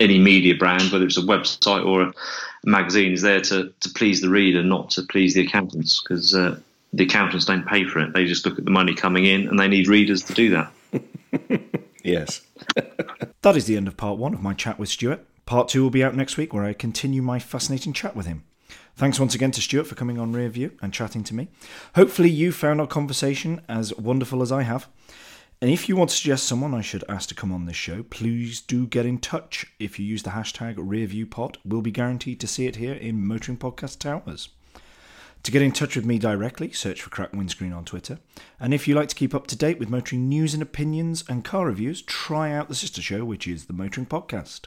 any media brand, whether it's a website or a magazine, is there to, to please the reader, not to please the accountants, because... Uh, the accountants don't pay for it. They just look at the money coming in, and they need readers to do that. Yes. That is the end of part one of my chat with Stuart. Part two will be out next week, where I continue my fascinating chat with him. Thanks once again to Stuart for coming on Rearview and chatting to me. Hopefully you found our conversation as wonderful as I have. And if you want to suggest someone I should ask to come on this show, please do get in touch. If you use the hashtag RearviewPod, we'll be guaranteed to see it here in Motoring Podcast Towers. To get in touch with me directly, search for Crack Windscreen on Twitter. And if you like to keep up to date with motoring news and opinions and car reviews, try out the sister show, which is the Motoring Podcast.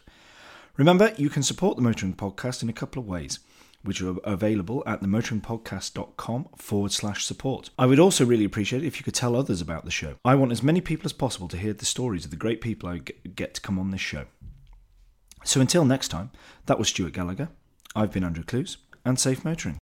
Remember, you can support the Motoring Podcast in a couple of ways, which are available at themotoringpodcast.com forward slash support. I would also really appreciate it if you could tell others about the show. I want as many people as possible to hear the stories of the great people I get to come on this show. So until next time, that was Stuart Gallagher. I've been Andrew Clues, and safe motoring.